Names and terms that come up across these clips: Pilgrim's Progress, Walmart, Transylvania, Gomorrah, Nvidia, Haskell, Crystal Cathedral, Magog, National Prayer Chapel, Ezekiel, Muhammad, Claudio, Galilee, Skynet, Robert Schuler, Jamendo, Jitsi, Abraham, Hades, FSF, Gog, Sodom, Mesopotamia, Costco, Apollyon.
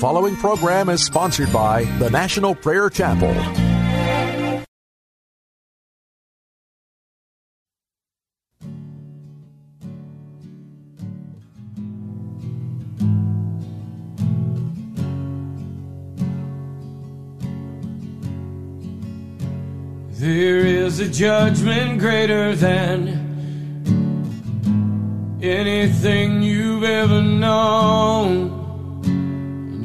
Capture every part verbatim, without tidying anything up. following program is sponsored by the National Prayer Chapel. There is a judgment greater than anything you've ever known, and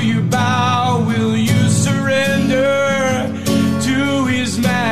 you bow, will you surrender to His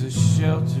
A shelter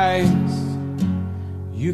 You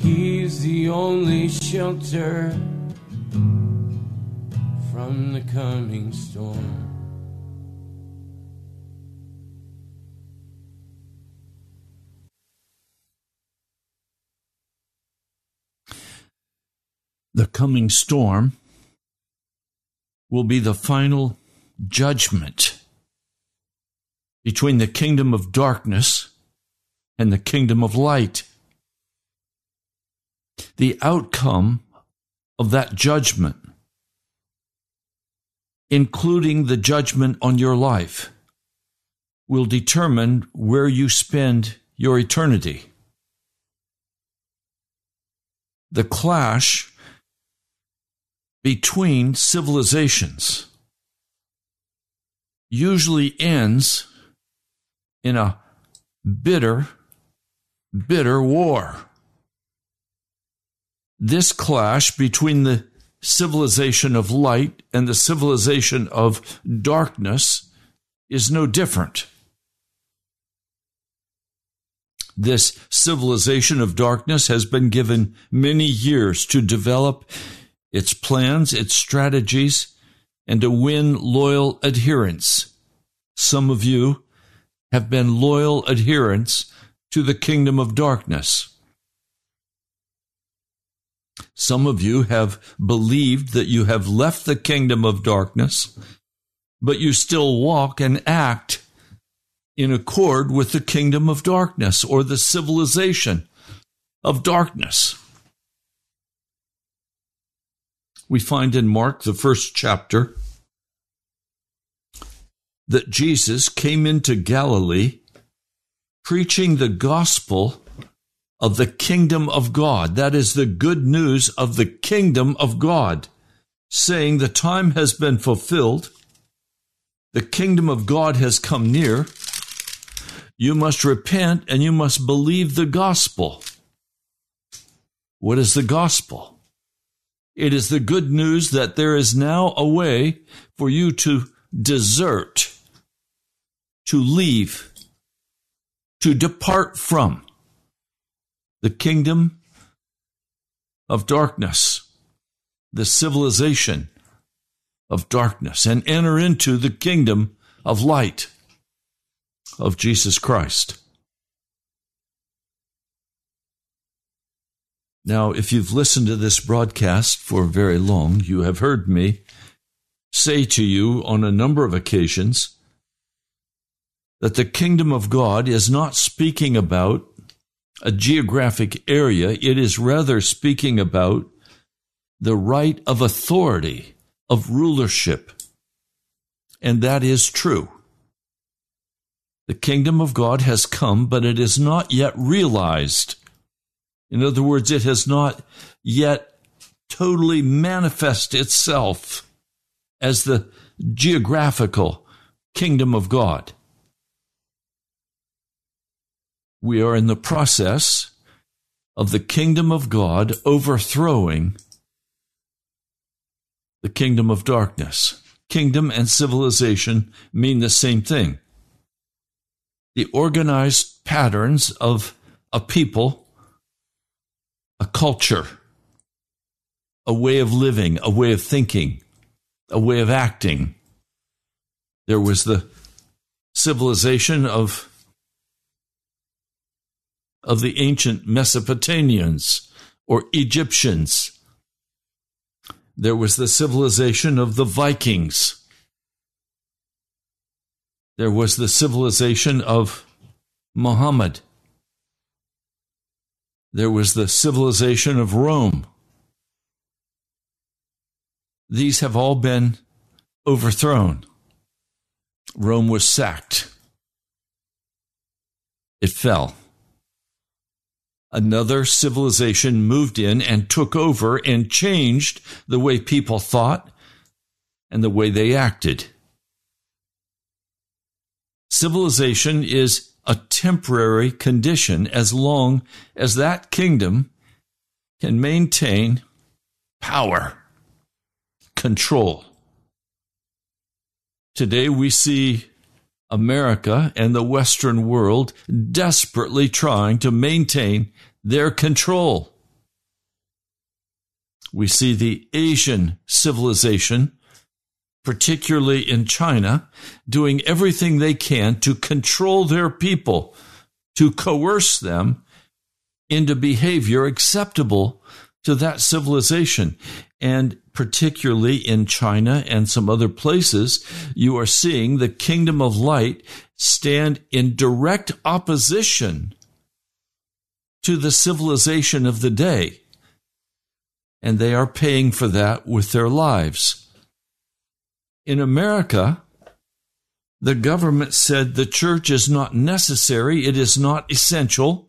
He's the only shelter from the coming storm. the coming storm will be the final judgment between the kingdom of darkness and the kingdom of light. The outcome of that judgment, including the judgment on your life, will determine where you spend your eternity. The clash between civilizations usually ends in a bitter, bitter war. This clash between the civilization of light and the civilization of darkness is no different. This civilization of darkness has been given many years to develop its plans, its strategies, and to win loyal adherents. Some of you have been loyal adherents to the kingdom of darkness. Some of you have believed that you have left the kingdom of darkness, but you still walk and act in accord with the kingdom of darkness or the civilization of darkness. We find in Mark, the first chapter, that Jesus came into Galilee preaching the gospel of the kingdom of God. That is the good news of the kingdom of God, saying the time has been fulfilled, the kingdom of God has come near, you must repent and you must believe the gospel. What is the gospel? It is the good news that there is now a way for you to desert, to leave, to depart from the kingdom of darkness, the civilization of darkness, and enter into the kingdom of light of Jesus Christ. Now, if you've listened to this broadcast for very long, you have heard me say to you on a number of occasions that the kingdom of God is not speaking about a geographic area, it is rather speaking about the right of authority, of rulership. And that is true. The kingdom of God has come, but it is not yet realized. In other words, it has not yet totally manifested itself as the geographical kingdom of God. We are in the process of the kingdom of God overthrowing the kingdom of darkness. Kingdom and civilization mean the same thing. The organized patterns of a people, a culture, a way of living, a way of thinking, a way of acting. There was the civilization of of the ancient Mesopotamians or Egyptians. There was the civilization of the Vikings. There was the civilization of Muhammad. There was the civilization of Rome. These have all been overthrown. Rome was sacked. It fell. Another civilization moved in and took over and changed the way people thought and the way they acted. Civilization is a temporary condition as long as that kingdom can maintain power, control. Today we see America and the Western world desperately trying to maintain their control. We see the Asian civilization, particularly in China, doing everything they can to control their people, to coerce them into behavior acceptable to that civilization. And particularly in China and some other places, you are seeing the kingdom of light stand in direct opposition to the civilization of the day. And they are paying for that with their lives. In America, the government said the church is not necessary. It is not essential.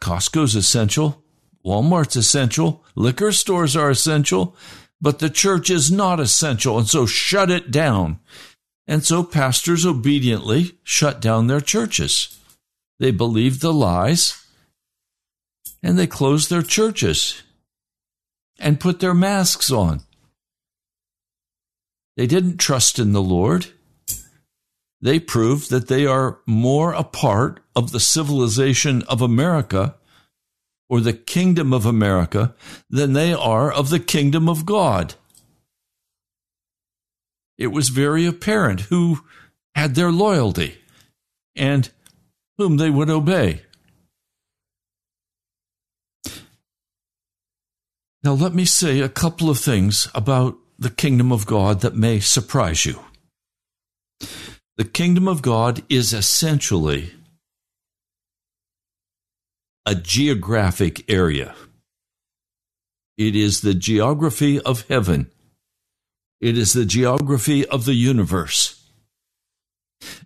Costco's essential. Walmart's essential. Liquor stores are essential. But the church is not essential, and so shut it down. And so pastors obediently shut down their churches. They believed the lies, and they closed their churches and put their masks on. They didn't trust in the Lord. They proved that they are more a part of the civilization of America or the kingdom of America than they are of the kingdom of God. It was very apparent who had their loyalty and whom they would obey. Now, let me say a couple of things about the kingdom of God that may surprise you. The kingdom of God is essentially a geographic area. It is the geography of heaven. It is the geography of the universe.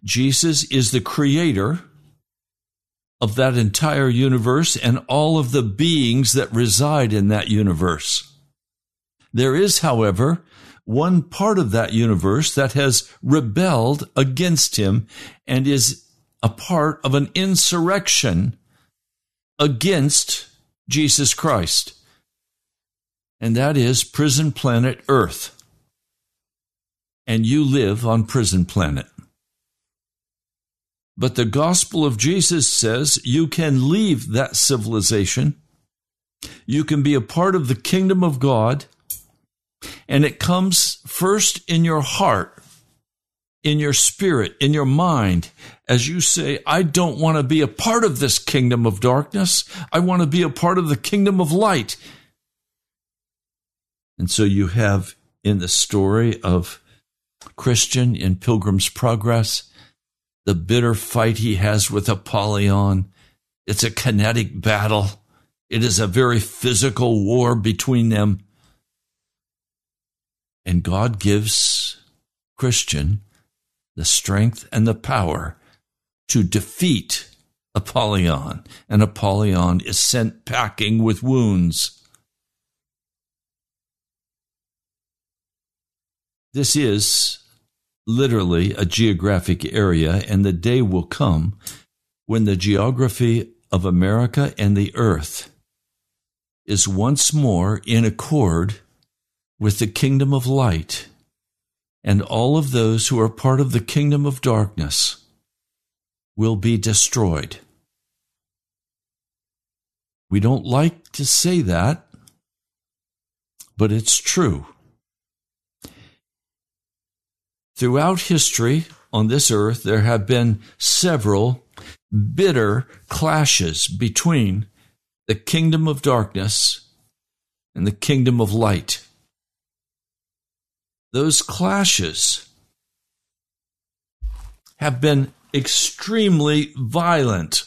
Jesus is the creator of that entire universe and all of the beings that reside in that universe. There is, however, one part of that universe that has rebelled against him and is a part of an insurrection against Jesus Christ, and that is prison planet Earth. And you live on prison planet. But the gospel of Jesus says you can leave that civilization. You can be a part of the kingdom of God. And it comes first in your heart, in your spirit, in your mind, as you say, I don't want to be a part of this kingdom of darkness. I want to be a part of the kingdom of light. And so you have in the story of Christian in Pilgrim's Progress, the bitter fight he has with Apollyon. It's a kinetic battle. It is a very physical war between them. And God gives Christian the strength and the power to defeat Apollyon. And Apollyon is sent packing with wounds. This is literally a geographic area, and the day will come when the geography of America and the earth is once more in accord with the kingdom of light, and all of those who are part of the kingdom of darkness will be destroyed. We don't like to say that, but it's true. Throughout history on this earth, there have been several bitter clashes between the kingdom of darkness and the kingdom of light. Those clashes have been extremely violent.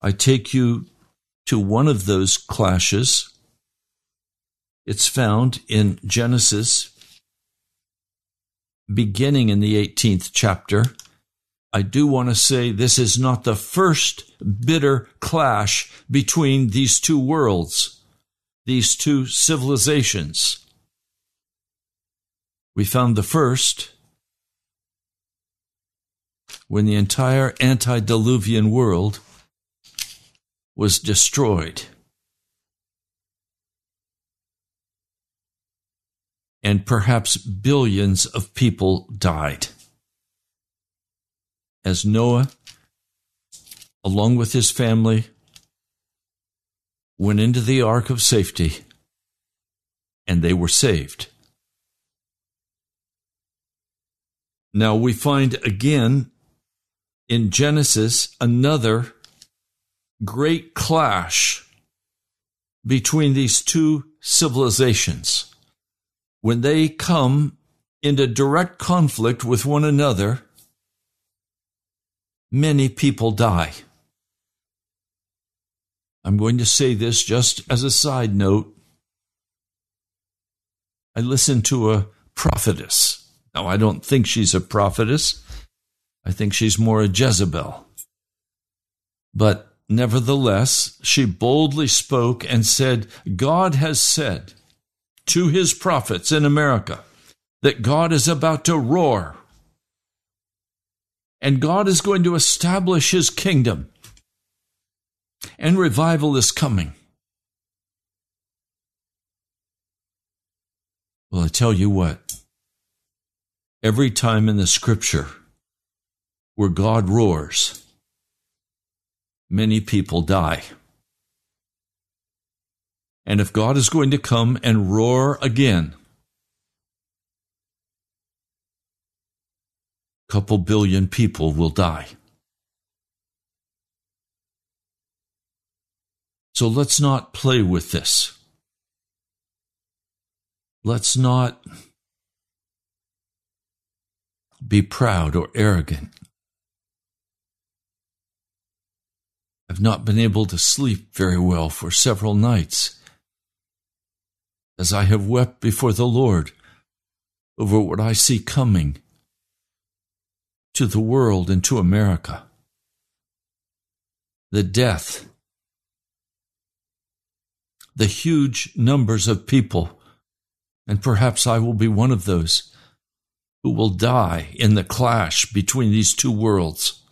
I take you to one of those clashes. It's found in Genesis, beginning in the eighteenth chapter. I do want to say this is not the first bitter clash between these two worlds, these two civilizations. We found the first when the entire antediluvian world was destroyed. And perhaps billions of people died. As Noah, along with his family, went into the ark of safety, and they were saved. Now we find again in Genesis another great clash between these two civilizations. When they come into direct conflict with one another, many people die. I'm going to say this just as a side note. I listened to a prophetess. Now, I don't think she's a prophetess. I think she's more a Jezebel. But nevertheless, she boldly spoke and said, God has said to his prophets in America that God is about to roar. And God is going to establish his kingdom. And revival is coming. Well, I tell you what, every time in the scripture where God roars, many people die. And if God is going to come and roar again, a couple billion people will die. So let's not play with this. Let's not be proud or arrogant. I've not been able to sleep very well for several nights, as I have wept before the Lord over what I see coming to the world and to America. The death, the huge numbers of people, and perhaps I will be one of those who will die in the clash between these two worlds.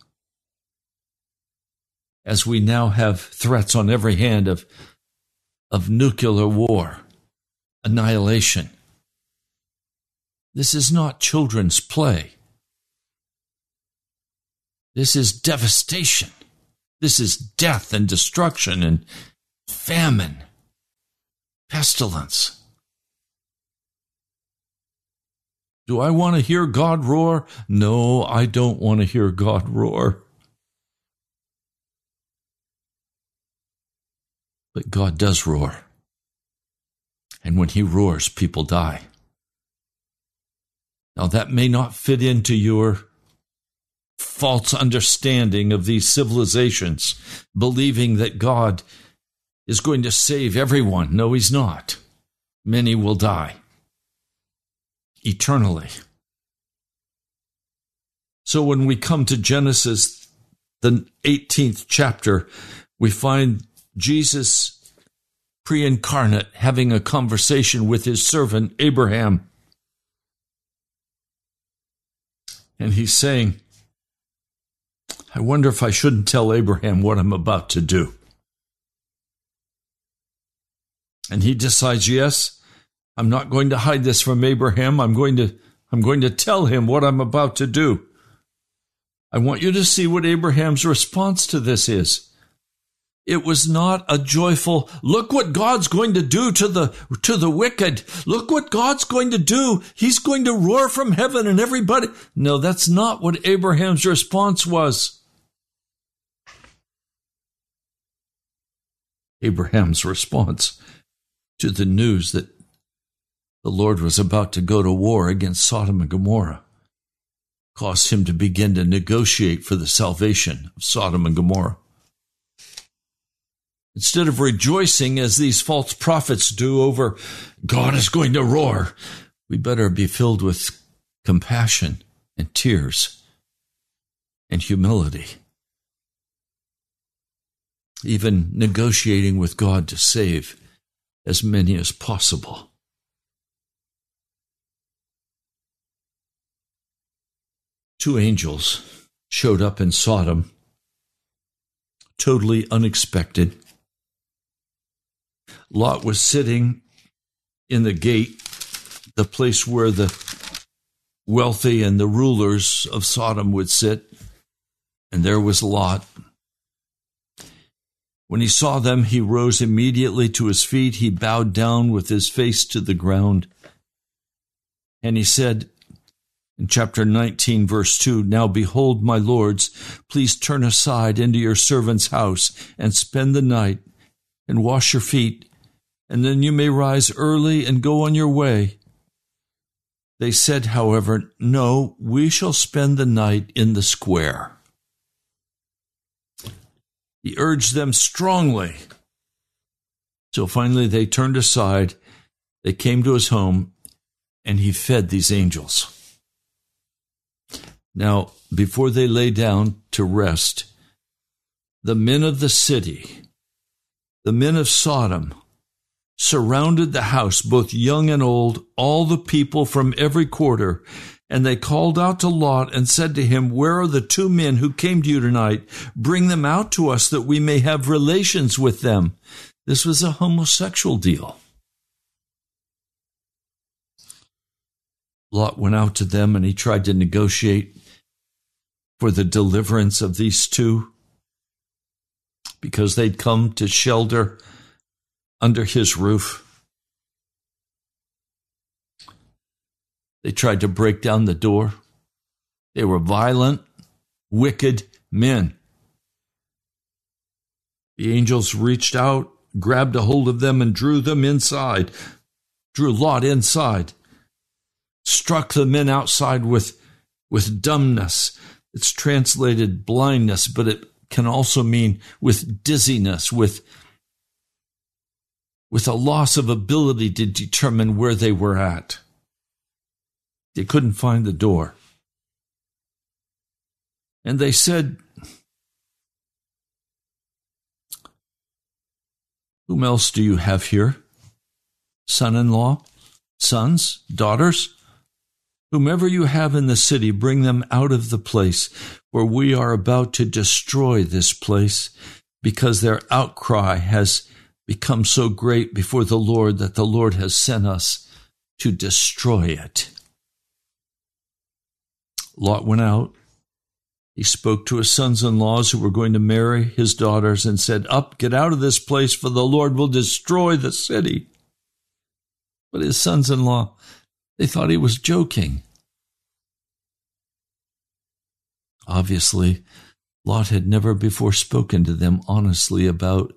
As we now have threats on every hand of, of nuclear war, annihilation. This is not children's play. This is devastation. This is death and destruction and famine, pestilence. Do I want to hear God roar? No, I don't want to hear God roar. But God does roar. And when he roars, people die. Now, that may not fit into your false understanding of these civilizations, believing that God is going to save everyone. No, he's not. Many will die. Eternally. So when we come to Genesis, the eighteenth chapter, we find Jesus pre-incarnate having a conversation with his servant Abraham. And he's saying, I wonder if I shouldn't tell Abraham what I'm about to do. And he decides, yes, I'm not going to hide this from Abraham. I'm going to, I'm going to tell him what I'm about to do. I want you to see what Abraham's response to this is. It was not a joyful, look what God's going to do to the, to the wicked. Look what God's going to do. He's going to roar from heaven and everybody. No, that's not what Abraham's response was. Abraham's response to the news that the Lord was about to go to war against Sodom and Gomorrah, caused him to begin to negotiate for the salvation of Sodom and Gomorrah. Instead of rejoicing as these false prophets do over, God is going to roar, we better be filled with compassion and tears and humility. Even negotiating with God to save as many as possible. Two angels showed up in Sodom, totally unexpected. Lot was sitting in the gate, the place where the wealthy and the rulers of Sodom would sit, and there was Lot. When he saw them, he rose immediately to his feet. He bowed down with his face to the ground, and he said, In chapter nineteen, verse two, now behold, my lords, please turn aside into your servant's house and spend the night and wash your feet, and then you may rise early and go on your way. They said, however, no, we shall spend the night in the square. He urged them strongly. So finally they turned aside, they came to his home, and he fed these angels. Now, before they lay down to rest, the men of the city, the men of Sodom, surrounded the house, both young and old, all the people from every quarter. And they called out to Lot and said to him, where are the two men who came to you tonight? Bring them out to us that we may have relations with them. This was a homosexual deal. Lot went out to them and he tried to negotiate for the deliverance of these two because they'd come to shelter under his roof. They tried to break down the door. They were violent, wicked men. The angels reached out, grabbed a hold of them, and drew them inside, drew Lot inside, struck the men outside with, with dumbness. It's translated blindness, but it can also mean with dizziness, with with a loss of ability to determine where they were at. They couldn't find the door. And they said, whom else do you have here? Son-in-law, sons, daughters? Whomever you have in the city, bring them out of the place, for we are about to destroy this place, because their outcry has become so great before the Lord that the Lord has sent us to destroy it. Lot went out. He spoke to his sons-in-laws who were going to marry his daughters and said, up, get out of this place, for the Lord will destroy the city. But his sons-in-law, they thought he was joking. Obviously, Lot had never before spoken to them honestly about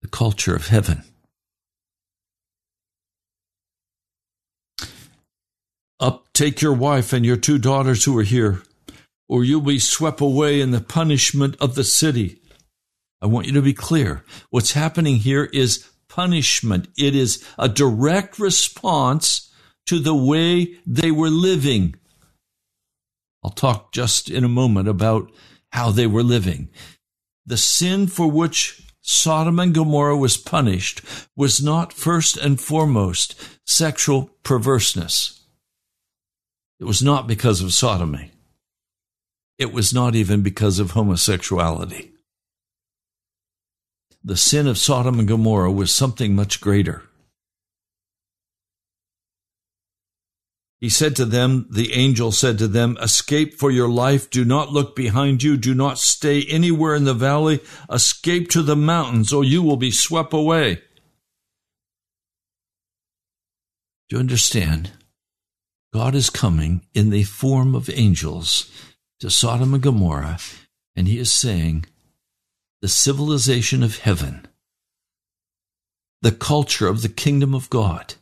the culture of heaven. Up, take your wife and your two daughters who are here, or you'll be swept away in the punishment of the city. I want you to be clear. What's happening here is punishment. It is a direct response to the way they were living. I'll talk just in a moment about how they were living. The sin for which Sodom and Gomorrah was punished was not first and foremost sexual perverseness. It was not because of sodomy. It was not even because of homosexuality. The sin of Sodom and Gomorrah was something much greater. He said to them, the angel said to them, escape for your life. Do not look behind you. Do not stay anywhere in the valley. Escape to the mountains, or you will be swept away. Do you understand? God is coming in the form of angels to Sodom and Gomorrah, and he is saying, the civilization of heaven, the culture of the kingdom of God,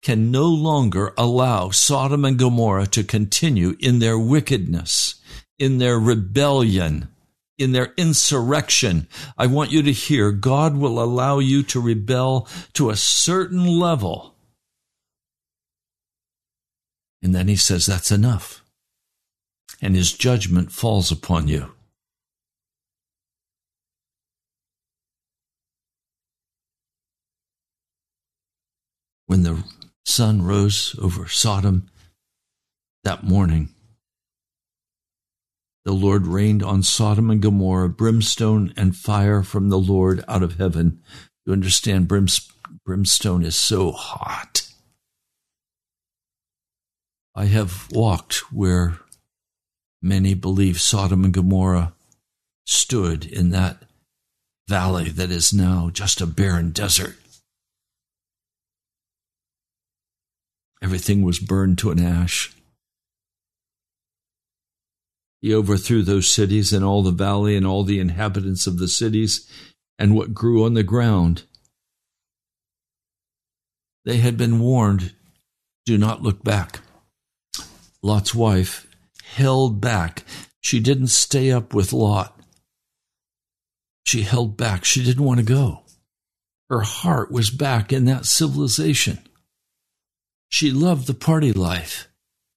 can no longer allow Sodom and Gomorrah to continue in their wickedness, in their rebellion, in their insurrection. I want you to hear, God will allow you to rebel to a certain level. And then he says, that's enough. And his judgment falls upon you. When the sun rose over Sodom that morning, the Lord rained on Sodom and Gomorrah brimstone and fire from the Lord out of heaven. You understand, brimstone is so hot. I have walked where many believe Sodom and Gomorrah stood in that valley that is now just a barren desert. Everything was burned to an ash. He overthrew those cities and all the valley and all the inhabitants of the cities and what grew on the ground. They had been warned, do not look back. Lot's wife held back. She didn't stay up with Lot. She held back. She didn't want to go. Her heart was back in that civilization. She loved the party life.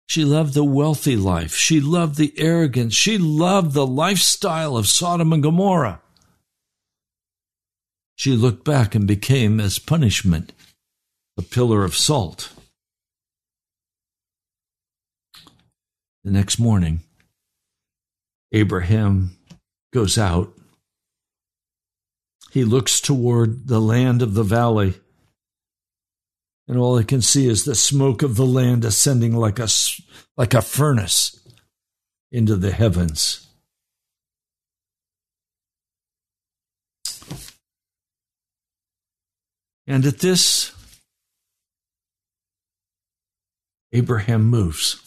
She loved the wealthy life. She loved the arrogance. She loved the lifestyle of Sodom and Gomorrah. She looked back and became, as punishment, a pillar of salt. The next morning, Abraham goes out. He looks toward the land of the valley, and all he can see is the smoke of the land ascending like a, like a furnace into the heavens. And at this, Abraham moves.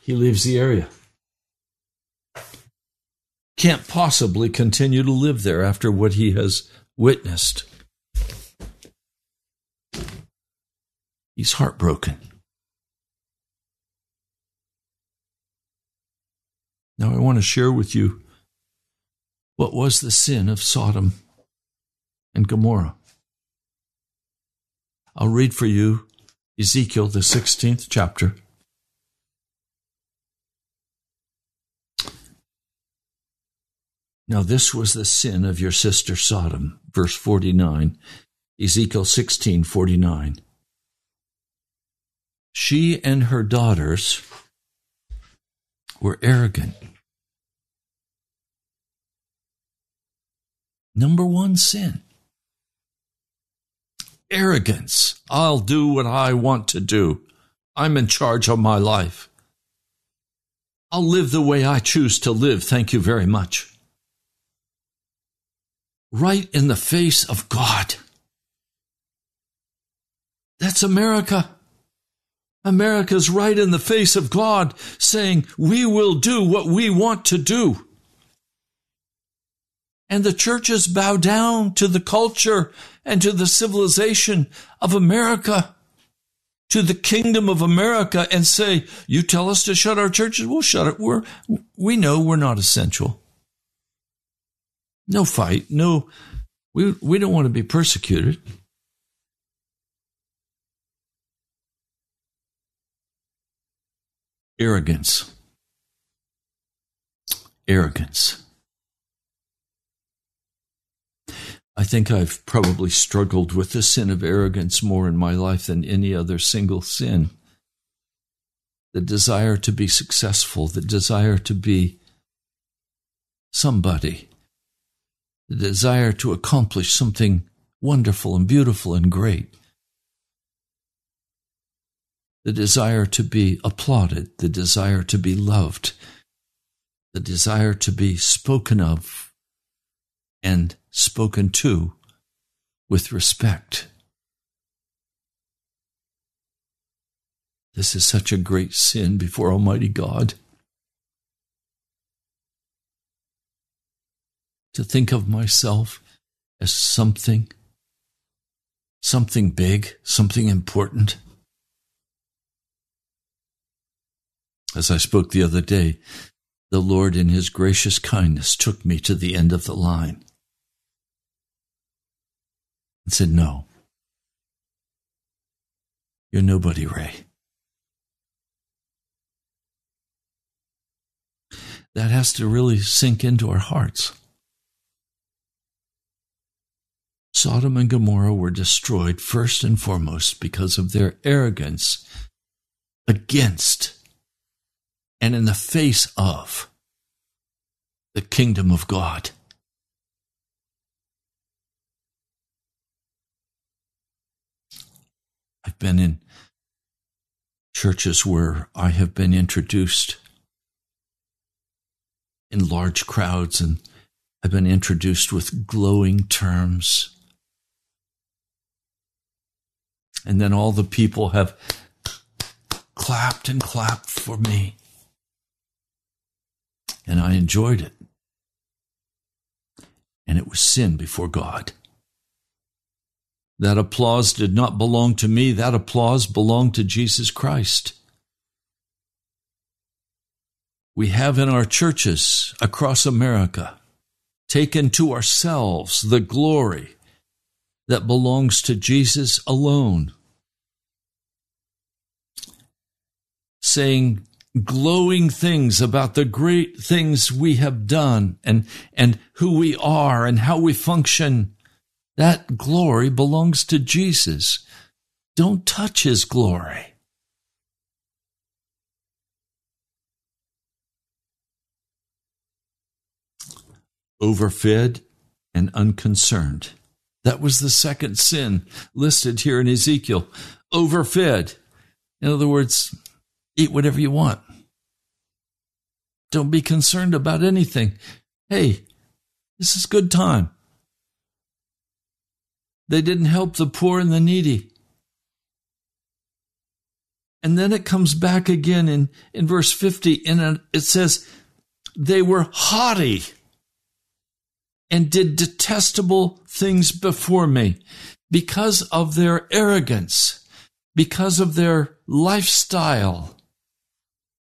He leaves the area. Can't possibly continue to live there after what he has witnessed. He's heartbroken. Now I want to share with you what was the sin of Sodom and Gomorrah. I'll read for you Ezekiel, the sixteenth chapter. Now this was the sin of your sister Sodom, verse forty-nine, Ezekiel sixteen, forty-nine. She and her daughters were arrogant. Number one sin. Arrogance. I'll do what I want to do. I'm in charge of my life. I'll live the way I choose to live. Thank you very much. Right in the face of God. That's America. America's right in the face of God, saying, we will do what we want to do. And the churches bow down to the culture and to the civilization of America, to the kingdom of America, and say, you tell us to shut our churches, we'll shut it. We're, we know we're not essential. No fight. No, we we don't want to be persecuted. Arrogance. Arrogance. I think I've probably struggled with the sin of arrogance more in my life than any other single sin. The desire to be successful, the desire to be somebody. The desire to accomplish something wonderful and beautiful and great. The desire to be applauded. The desire to be loved. The desire to be spoken of and spoken to with respect. This is such a great sin before Almighty God. To think of myself as something, something big, something important. As I spoke the other day, the Lord in His gracious kindness took me to the end of the line and said, no, you're nobody, Ray. That has to really sink into our hearts. Sodom and Gomorrah were destroyed first and foremost because of their arrogance against and in the face of the kingdom of God. I've been in churches where I have been introduced in large crowds, and I've been introduced with glowing terms. And then all the people have clapped and clapped for me. and I enjoyed it. And it was sin before God. That applause did not belong to me. That applause belonged to Jesus Christ. We have in our churches across America taken to ourselves the glory that belongs to Jesus alone, saying glowing things about the great things we have done and, and who we are and how we function. That glory belongs to Jesus. Don't touch his glory. Overfed and unconcerned. That was the second sin listed here in Ezekiel. Overfed. In other words, eat whatever you want. Don't be concerned about anything. Hey, this is good time. They didn't help the poor and the needy. And then it comes back again in, in verse fifty, and it says, they were haughty and did detestable things before me because of their arrogance, because of their lifestyle.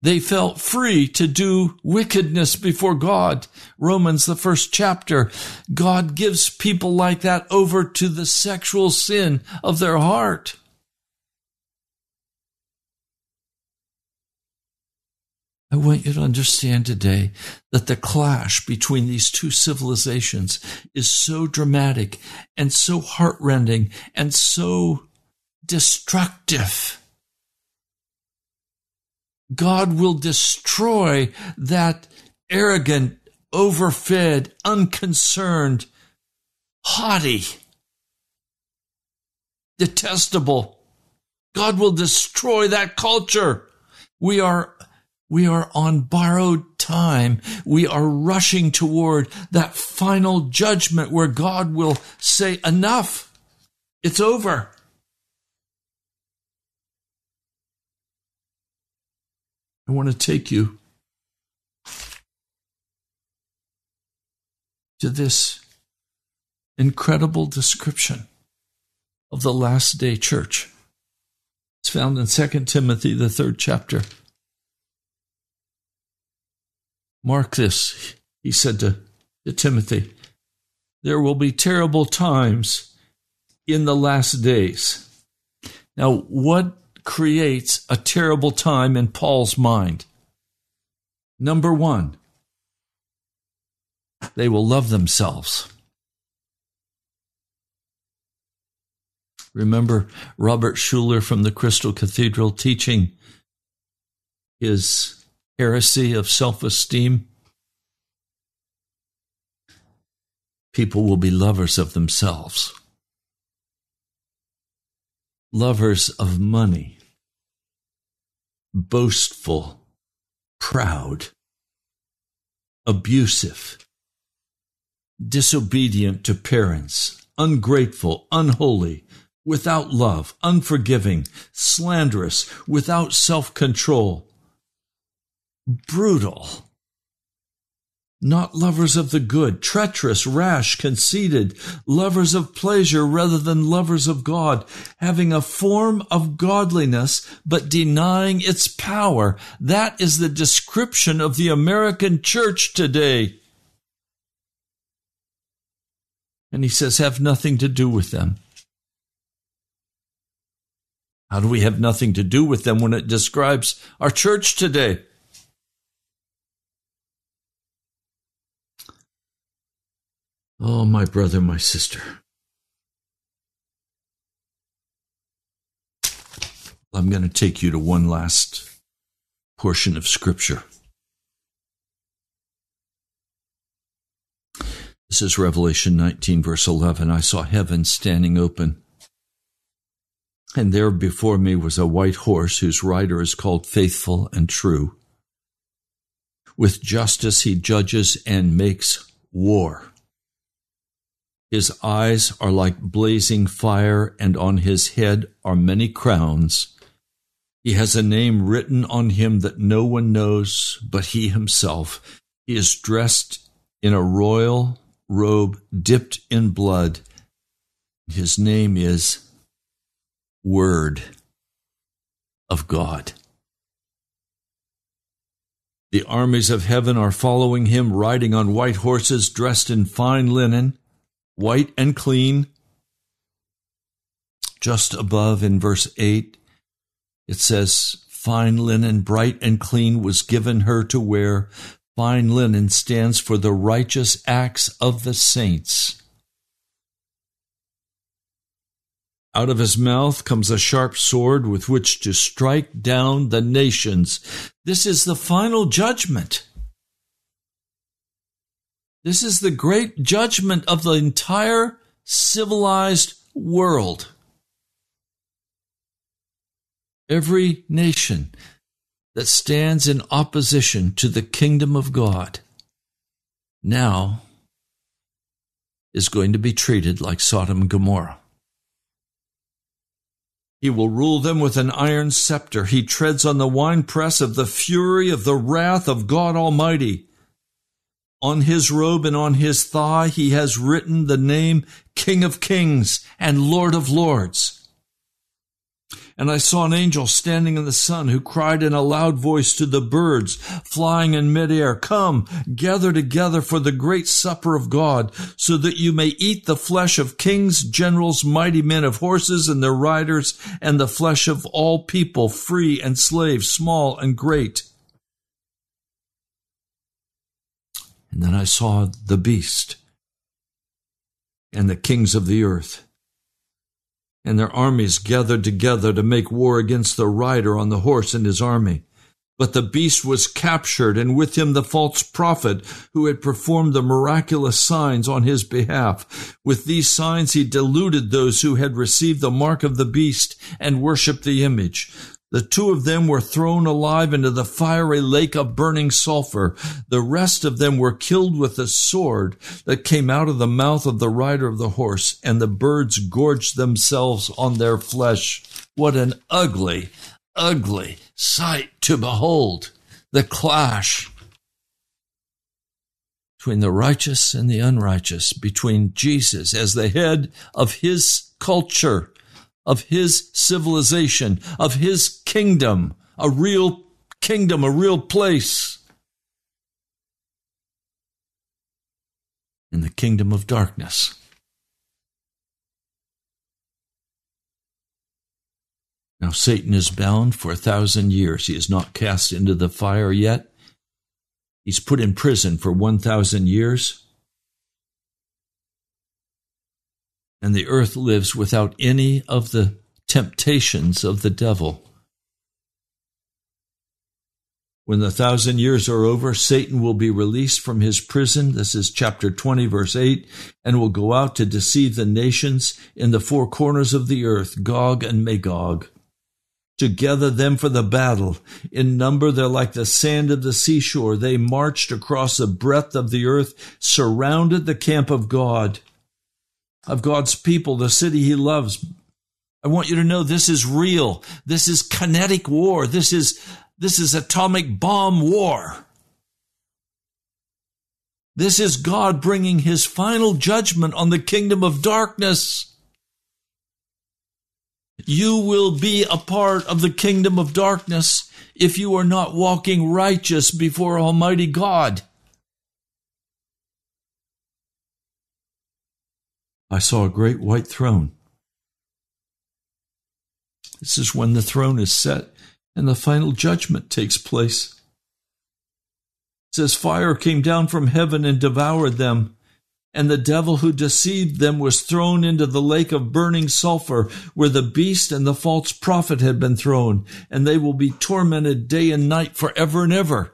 They felt free to do wickedness before God. Romans, the first chapter, God gives people like that over to the sexual sin of their heart. I want you to understand today that the clash between these two civilizations is so dramatic and so heartrending and so destructive. God will destroy that arrogant, overfed, unconcerned, haughty, detestable. God will destroy that culture. We are, we are on borrowed time. We are rushing toward that final judgment where God will say, enough. It's over. I want to take you to this incredible description of the last day church. It's found in Second Timothy, the third chapter. Mark this, he said to, to Timothy, there will be terrible times in the last days. Now, what creates a terrible time in Paul's mind? Number one, they will love themselves. Remember Robert Schuler from the Crystal Cathedral teaching his heresy of self-esteem? People will be lovers of themselves, lovers of money, boastful, proud, abusive, disobedient to parents, ungrateful, unholy, without love, unforgiving, slanderous, without self-control, brutal, not lovers of the good, treacherous, rash, conceited, lovers of pleasure rather than lovers of God, having a form of godliness but denying its power. That is the description of the American church today. And he says, have nothing to do with them. How do we have nothing to do with them when it describes our church today? Oh, my brother, my sister, I'm going to take you to one last portion of Scripture. This is Revelation nineteen, verse eleven. I saw heaven standing open, and there before me was a white horse whose rider is called Faithful and True. With justice he judges and makes war. His eyes are like blazing fire, and on his head are many crowns. He has a name written on him that no one knows but he himself. He is dressed in a royal robe dipped in blood. His name is Word of God. The armies of heaven are following him, riding on white horses, dressed in fine linen, white and clean. Just above in verse eight, it says, fine linen, bright and clean, was given her to wear. Fine linen stands for the righteous acts of the saints. Out of his mouth comes a sharp sword with which to strike down the nations. This is the final judgment. This is the great judgment of the entire civilized world. Every nation that stands in opposition to the kingdom of God now is going to be treated like Sodom and Gomorrah. He will rule them with an iron scepter. He treads on the winepress of the fury of the wrath of God Almighty. On his robe and on his thigh he has written the name King of Kings and Lord of Lords. And I saw an angel standing in the sun who cried in a loud voice to the birds flying in midair, "Come, gather together for the great supper of God, so that you may eat the flesh of kings, generals, mighty men of horses and their riders, and the flesh of all people, free and slave, small and great." And then I saw the beast and the kings of the earth and their armies gathered together to make war against the rider on the horse and his army. But the beast was captured, and with him the false prophet who had performed the miraculous signs on his behalf. With these signs he deluded those who had received the mark of the beast and worshipped the image. The two of them were thrown alive into the fiery lake of burning sulfur. The rest of them were killed with the sword that came out of the mouth of the rider of the horse, and the birds gorged themselves on their flesh. What an ugly, ugly sight to behold. The clash between the righteous and the unrighteous, between Jesus as the head of his culture, of his civilization, of his kingdom, a real kingdom, a real place, in the kingdom of darkness. Now Satan is bound for a thousand years. He is not cast into the fire yet. He's put in prison for one thousand years. And the earth lives without any of the temptations of the devil. When the thousand years are over, Satan will be released from his prison. This is chapter twenty, verse eight, and will go out to deceive the nations in the four corners of the earth, Gog and Magog, to gather them for the battle. In number, they're like the sand of the seashore. They marched across the breadth of the earth, surrounded the camp of God. Of God's people, the city he loves. I want you to know this is real. This is kinetic war. This is, this is atomic bomb war. This is God bringing his final judgment on the kingdom of darkness. You will be a part of the kingdom of darkness if you are not walking righteous before Almighty God. I saw a great white throne. This is when the throne is set and the final judgment takes place. It says, fire came down from heaven and devoured them, and the devil who deceived them was thrown into the lake of burning sulfur, where the beast and the false prophet had been thrown, and they will be tormented day and night forever and ever.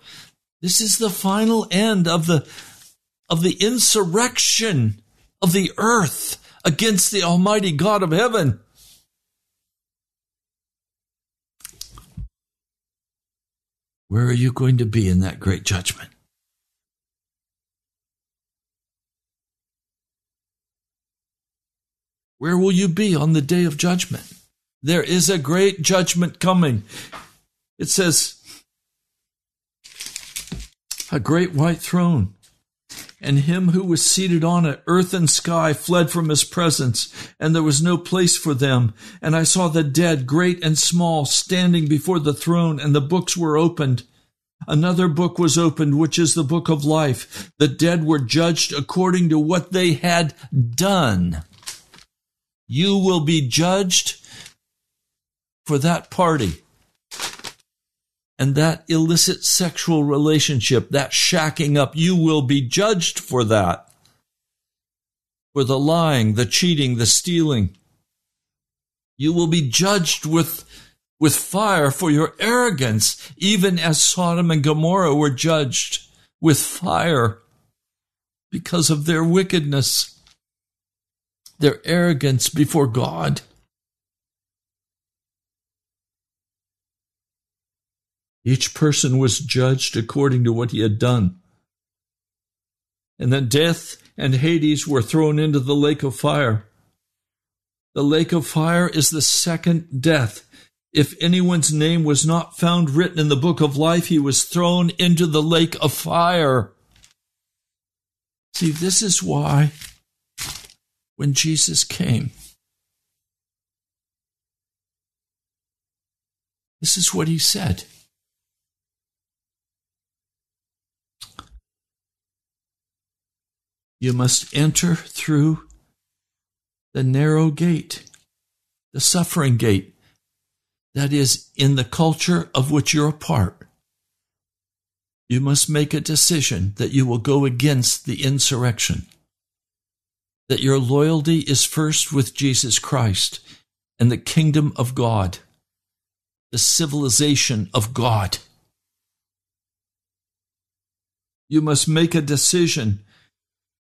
This is the final end of the, of the insurrection of the earth against the Almighty God of heaven. Where are you going to be in that great judgment? Where will you be on the day of judgment? There is a great judgment coming. It says, a great white throne, and him who was seated on it. Earth and sky fled from his presence, and there was no place for them. And I saw the dead, great and small, standing before the throne, and the books were opened. Another book was opened, which is the book of life. The dead were judged according to what they had done. You will be judged for that party and that illicit sexual relationship, that shacking up. You will be judged for that, for the lying, the cheating, the stealing. You will be judged with with fire for your arrogance, even as Sodom and Gomorrah were judged with fire because of their wickedness, their arrogance before God. Each person was judged according to what he had done. And then death and Hades were thrown into the lake of fire. The lake of fire is the second death. If anyone's name was not found written in the book of life, he was thrown into the lake of fire. See, this is why when Jesus came, this is what he said. You must enter through the narrow gate, the suffering gate, that is, in the culture of which you're a part. You must make a decision that you will go against the insurrection, that your loyalty is first with Jesus Christ and the kingdom of God, the civilization of God. You must make a decision.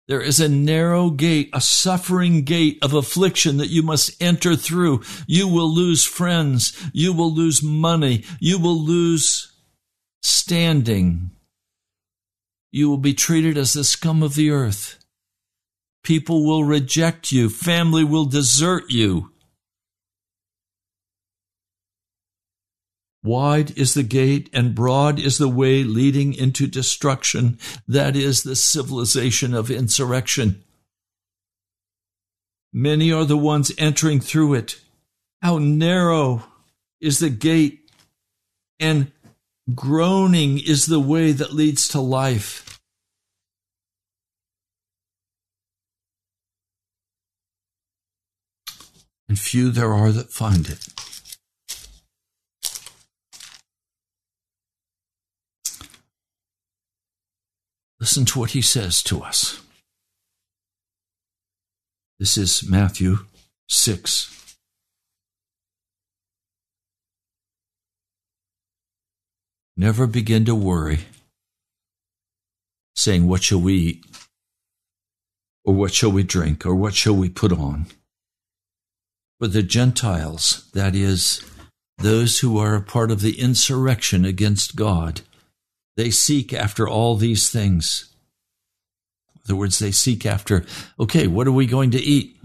There is a narrow gate, a suffering gate of affliction that you must enter through. You will lose friends. You will lose money. You will lose standing. You will be treated as the scum of the earth. People will reject you. Family will desert you. Wide is the gate and broad is the way leading into destruction. That is the civilization of insurrection. Many are the ones entering through it. How narrow is the gate, and groaning is the way that leads to life. And few there are that find it. Listen to what he says to us. This is Matthew six. Never begin to worry, saying, what shall we eat? Or what shall we drink? Or what shall we put on? For the Gentiles, that is, those who are a part of the insurrection against God, they seek after all these things. In other words, they seek after, okay, what are we going to eat?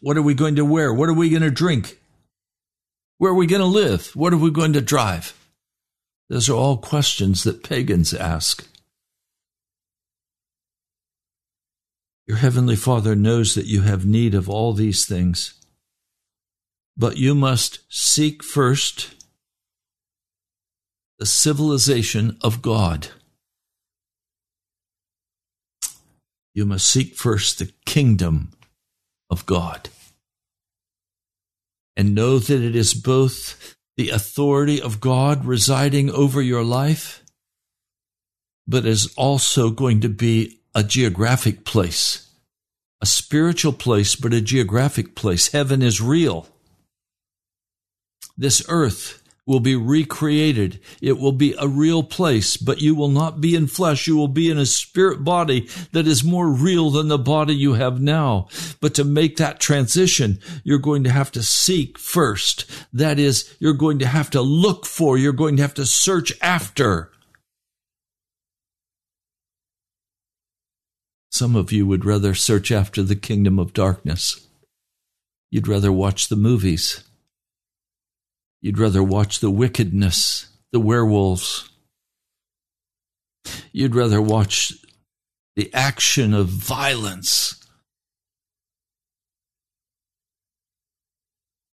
What are we going to wear? What are we going to drink? Where are we going to live? What are we going to drive? Those are all questions that pagans ask. Your heavenly Father knows that you have need of all these things, but you must seek first the civilization of God. You must seek first the kingdom of God, and know that it is both the authority of God residing over your life, but is also going to be a geographic place, a spiritual place, but a geographic place. Heaven is real. This earth will be recreated. It will be a real place, but you will not be in flesh. You will be in a spirit body that is more real than the body you have now. But to make that transition, you're going to have to seek first. That is, you're going to have to look for, you're going to have to search after. Some of you would rather search after the kingdom of darkness. You'd rather watch the movies. You'd rather watch the wickedness, the werewolves. You'd rather watch the action of violence.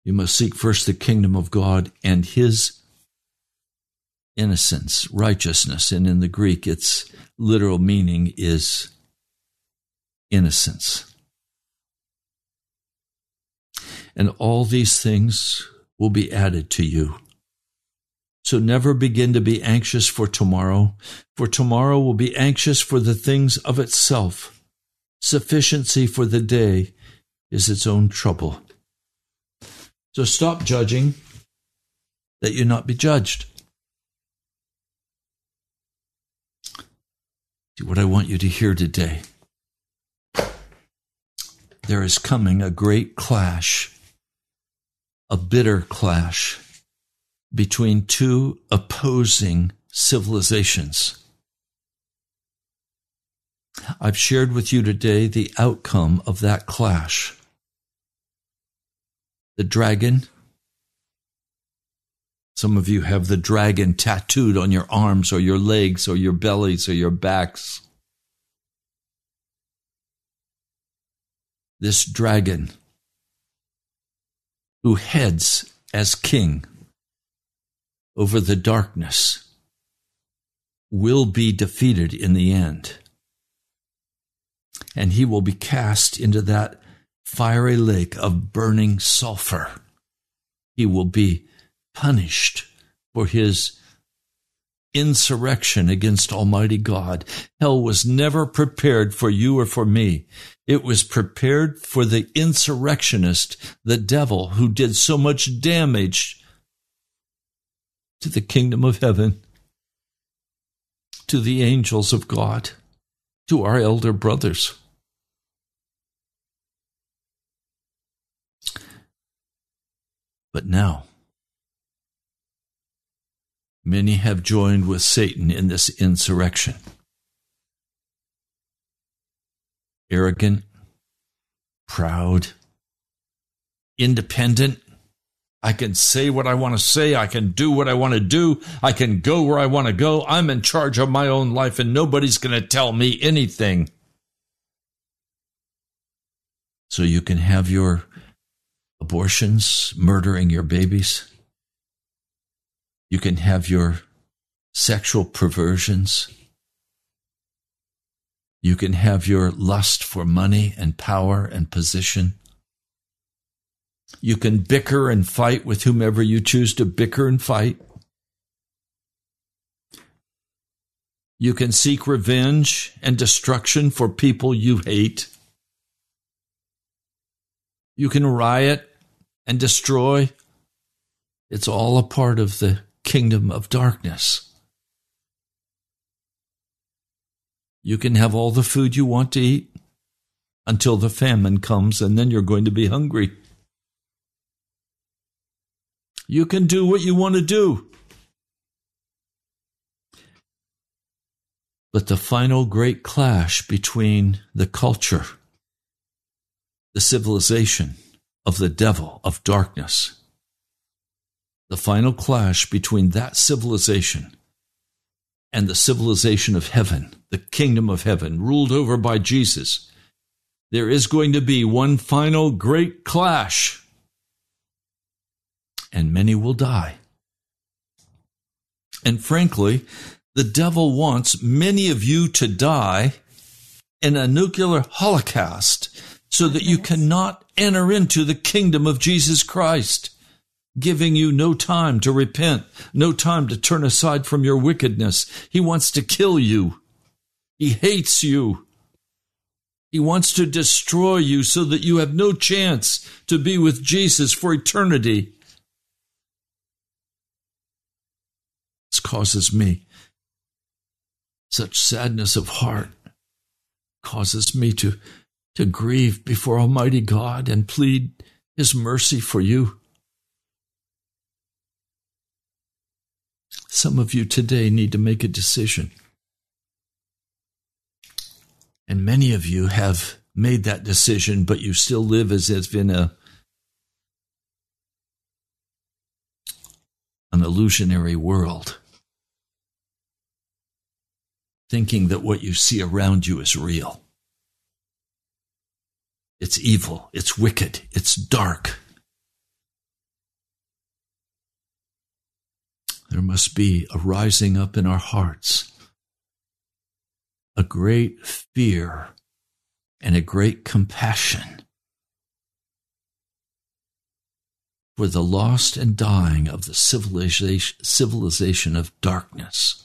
You must seek first the kingdom of God and his innocence, righteousness. And in the Greek, its literal meaning is innocence. And all these things will be added to you. So never begin to be anxious for tomorrow, for tomorrow will be anxious for the things of itself. Sufficiency for the day is its own trouble. So stop judging, that you not be judged. See what I want you to hear today. There is coming a great clash, a bitter clash, between two opposing civilizations. I've shared with you today the outcome of that clash. The dragon. Some of you have the dragon tattooed on your arms or your legs or your bellies or your backs. This dragon who heads as king over the darkness will be defeated in the end. And he will be cast into that fiery lake of burning sulfur. He will be punished for his insurrection against Almighty God. Hell was never prepared for you or for me. It was prepared for the insurrectionist, the devil, who did so much damage to the kingdom of heaven, to the angels of God, to our elder brothers. But now, many have joined with Satan in this insurrection. Arrogant, proud, independent. I can say what I want to say. I can do what I want to do. I can go where I want to go. I'm in charge of my own life, and nobody's going to tell me anything. So you can have your abortions, murdering your babies. You can have your sexual perversions. You can have your lust for money and power and position. You can bicker and fight with whomever you choose to bicker and fight. You can seek revenge and destruction for people you hate. You can riot and destroy. It's all a part of the kingdom of darkness. You can have all the food you want to eat until the famine comes, and then you're going to be hungry. You can do what you want to do. But the final great clash between the culture, the civilization of the devil of darkness. The final clash between that civilization and the civilization of heaven, the kingdom of heaven, ruled over by Jesus. There is going to be one final great clash, and many will die. And frankly, the devil wants many of you to die in a nuclear holocaust so that you cannot enter into the kingdom of Jesus Christ, giving you no time to repent, no time to turn aside from your wickedness. He wants to kill you. He hates you. He wants to destroy you so that you have no chance to be with Jesus for eternity. This causes me such sadness of heart, causes me to, to grieve before Almighty God and plead his mercy for you. Some of you today need to make a decision. And many of you have made that decision, but you still live as if in a, an illusionary world. thinking that what you see around you is real. It's evil. It's wicked. It's dark. There must be a rising up in our hearts, a great fear and a great compassion for the lost and dying of the civilization, civilization of darkness.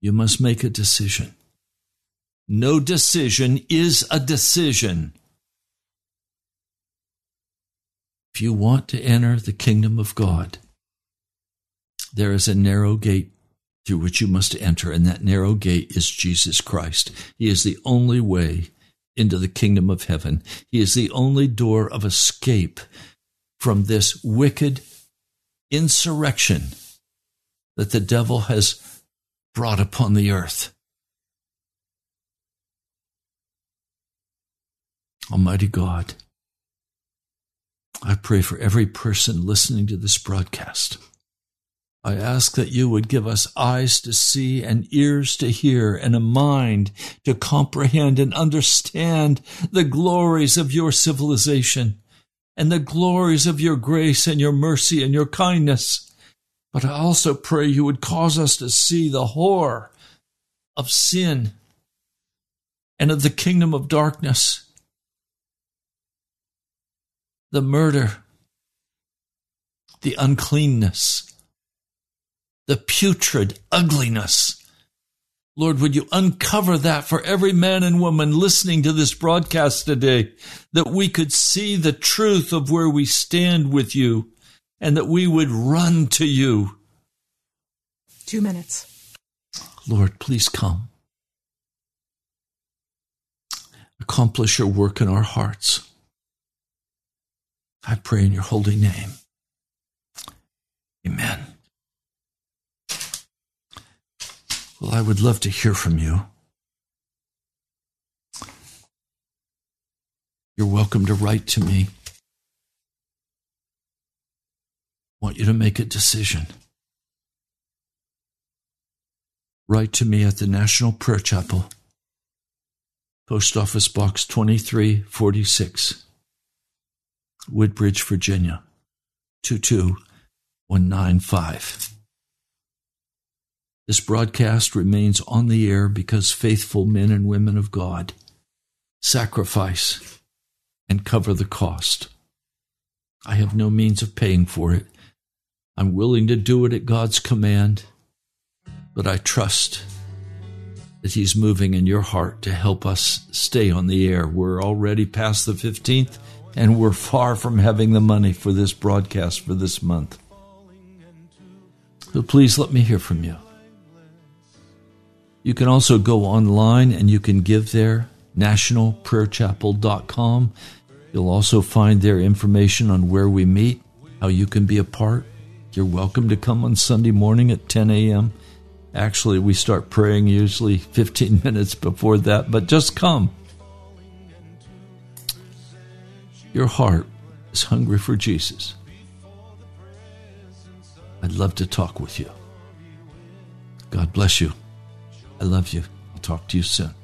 You must make a decision. No decision is a decision. If you want to enter the kingdom of God, there is a narrow gate through which you must enter, and that narrow gate is Jesus Christ. He is the only way into the kingdom of heaven. He is the only door of escape from this wicked insurrection that the devil has brought upon the earth. Almighty God, I pray for every person listening to this broadcast. I ask that you would give us eyes to see and ears to hear and a mind to comprehend and understand the glories of your civilization and the glories of your grace and your mercy and your kindness. But I also pray you would cause us to see the horror of sin and of the kingdom of darkness, the murder, the uncleanness, the putrid ugliness. Lord, would you uncover that for every man and woman listening to this broadcast today, that we could see the truth of where we stand with you and that we would run to you. Two minutes. Lord, please come. Accomplish your work in our hearts. I pray in your holy name. Amen. Well, I would love to hear from you. You're welcome to write to me. I want you to make a decision. Write to me at the National Prayer Chapel, Post Office Box twenty-three forty-six, Woodbridge, Virginia, two two one nine five. This broadcast remains on the air because faithful men and women of God sacrifice and cover the cost. I have no means of paying for it. I'm willing to do it at God's command, but I trust that He's moving in your heart to help us stay on the air. We're already past the fifteenth, and we're far from having the money for this broadcast for this month. So please let me hear from you. You can also go online and you can give there, national prayer chapel dot com. You'll also find there information on where we meet, how you can be a part. You're welcome to come on Sunday morning at ten a.m. Actually, we start praying usually fifteen minutes before that, but just come. Your heart is hungry for Jesus. I'd love to talk with you. God bless you. I love you. I'll talk to you soon.